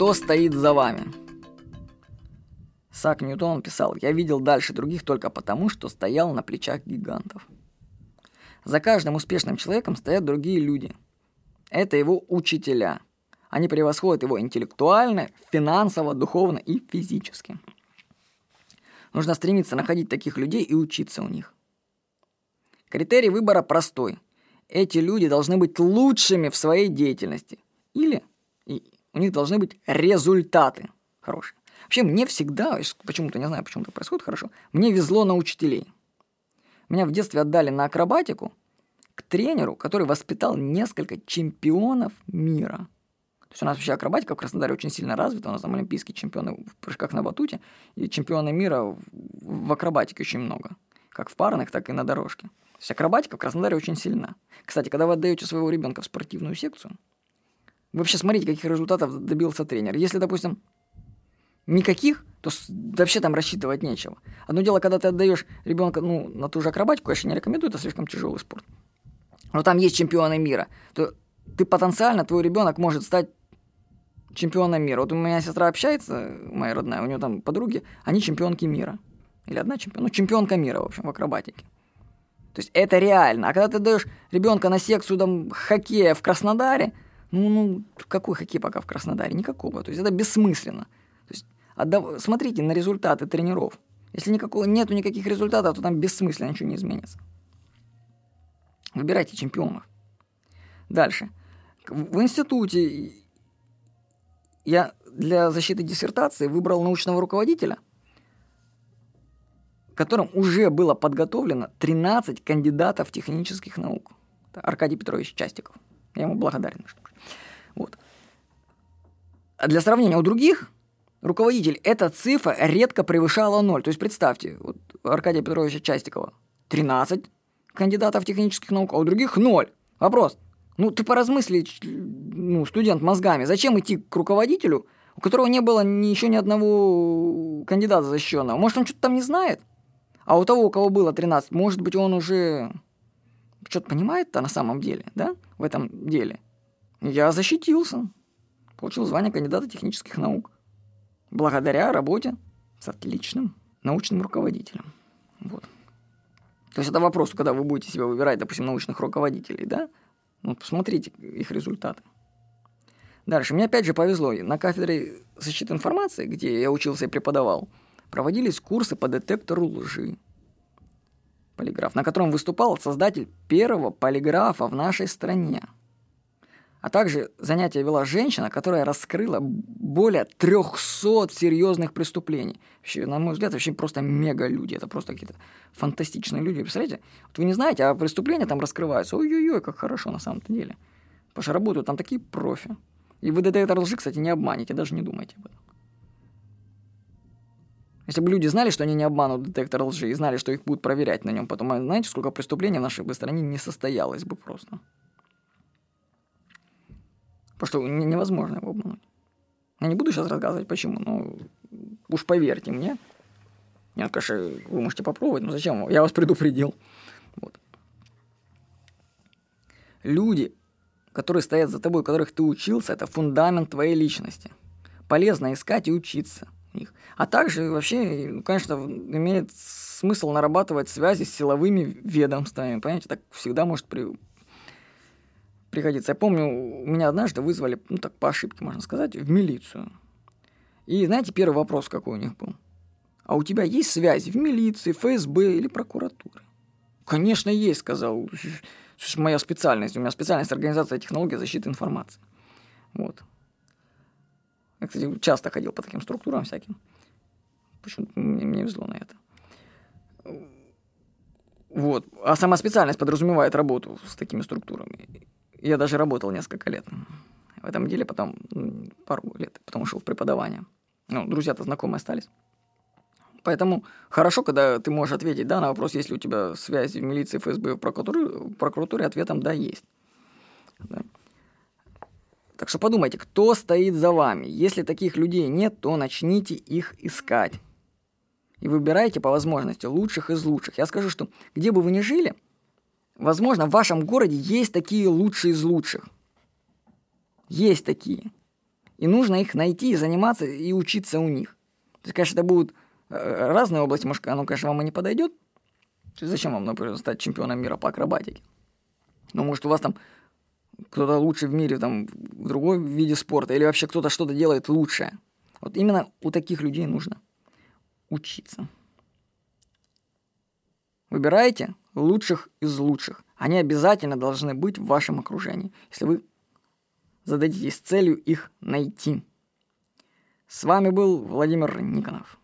Кто стоит за вами? Сак Ньютон писал: «Я видел дальше других только потому, что стоял на плечах гигантов». За каждым успешным человеком стоят другие люди. Это его учителя. Они превосходят его интеллектуально, финансово, духовно и физически. Нужно стремиться находить таких людей и учиться у них. Критерий выбора простой. Эти люди должны быть лучшими в своей деятельности. Или у них должны быть результаты хорошие. Вообще, мне всегда, почему-то, не знаю, почему это происходит хорошо, мне везло на учителей. Меня в детстве отдали на акробатику к тренеру, который воспитал несколько чемпионов мира. То есть у нас вообще акробатика в Краснодаре очень сильно развита. У нас там олимпийские чемпионы в прыжках на батуте и чемпионы мира в акробатике очень много. Как в парных, так и на дорожке. То есть акробатика в Краснодаре очень сильна. Кстати, когда вы отдаете своего ребенка в спортивную секцию, вы вообще смотрите, каких результатов добился тренер. Если, допустим, никаких, то вообще там рассчитывать нечего. Одно дело, когда ты отдаешь ребенка на ту же акробатику, конечно, не рекомендую, это слишком тяжелый спорт. Но там есть чемпионы мира. То ты потенциально, твой ребенок может стать чемпионом мира. Вот у меня сестра общается, моя родная, у нее там подруги, они чемпионки мира. Или одна чемпионка, чемпионка мира, в общем, в акробатике. То есть это реально. А когда ты даешь ребенка на секцию там, хоккея в Краснодаре, какой хоккей пока в Краснодаре? Никакого. То есть это бессмысленно. То есть смотрите на результаты тренеров. Если нету никаких результатов, то там бессмысленно, ничего не изменится. Выбирайте чемпионов. Дальше. В институте я для защиты диссертации выбрал научного руководителя, которым уже было подготовлено 13 кандидатов технических наук. Это Аркадий Петрович Частиков. Я ему благодарен. Вот. А для сравнения у других руководителей эта цифра редко превышала 0. То есть представьте, вот у Аркадия Петровича Частикова 13 кандидатов технических наук, а у других 0. Вопрос. Ты поразмысли, студент, мозгами. Зачем идти к руководителю, у которого не было еще ни одного кандидата защищенного? Может, он что-то там не знает? А у того, у кого было 13, может быть, он уже что-то понимает-то на самом деле, да, в этом деле. Я защитился. Получил звание кандидата технических наук. Благодаря работе с отличным научным руководителем. Вот. То есть это вопрос, когда вы будете себя выбирать, допустим, научных руководителей, да? Посмотрите их результаты. Дальше. Мне опять же повезло. На кафедре защиты информации, где я учился и преподавал, проводились курсы по детектору лжи. Полиграф, на котором выступал создатель первого полиграфа в нашей стране. А также занятия вела женщина, которая раскрыла более 300 серьезных преступлений. Вообще, на мой взгляд, вообще просто мега люди. Это просто какие-то фантастичные люди. Представляете, вот вы не знаете, а преступления там раскрываются. Ой-ой-ой, как хорошо на самом-то деле. Потому что работают там такие профи. И вы детектор лжи, кстати, не обманете, даже не думайте об этом. Если бы люди знали, что они не обманут детектор лжи, и знали, что их будут проверять на нем потом, знаете, сколько преступлений в нашей стране не состоялось бы просто. Потому что невозможно его обмануть. Я не буду сейчас рассказывать, почему, но уж поверьте мне. Нет, конечно, вы можете попробовать, но зачем? Я вас предупредил. Вот. Люди, которые стоят за тобой, у которых ты учился, это фундамент твоей личности. Полезно искать и учиться у них. А также вообще, конечно, имеет смысл нарабатывать связи с силовыми ведомствами. Понимаете, так всегда может приходиться. Я помню, меня однажды вызвали, по ошибке, можно сказать, в милицию. И знаете, первый вопрос какой у них был? А у тебя есть связи в милиции, ФСБ или прокуратуре? Конечно, есть, сказал. Моя специальность. У меня специальность организация и технология защиты информации. Вот. Я, кстати, часто ходил по таким структурам всяким. Почему-то мне везло на это. Вот. А сама специальность подразумевает работу с такими структурами. Я даже работал несколько лет в этом деле, потом пару лет, потом ушел в преподавание. Друзья-то знакомые остались. Поэтому хорошо, когда ты можешь ответить, да, на вопрос, есть ли у тебя связи в милиции, ФСБ, прокуратуре, ответом «да, есть». Да. Так что подумайте, кто стоит за вами. Если таких людей нет, то начните их искать. И выбирайте по возможности лучших из лучших. Я скажу, что где бы вы ни жили, возможно, в вашем городе есть такие лучшие из лучших. Есть такие. И нужно их найти, и заниматься, и учиться у них. То есть, конечно, это будут разные области, может, оно, конечно, вам и не подойдет. То есть, зачем вам, например, стать чемпионом мира по акробатике? Ну, может, у вас там кто-то лучше в мире, там, в другом виде спорта, или вообще кто-то что-то делает лучшее. Вот именно у таких людей нужно учиться. Выбирайте лучших из лучших. Они обязательно должны быть в вашем окружении, если вы зададитесь целью их найти. С вами был Владимир Никонов.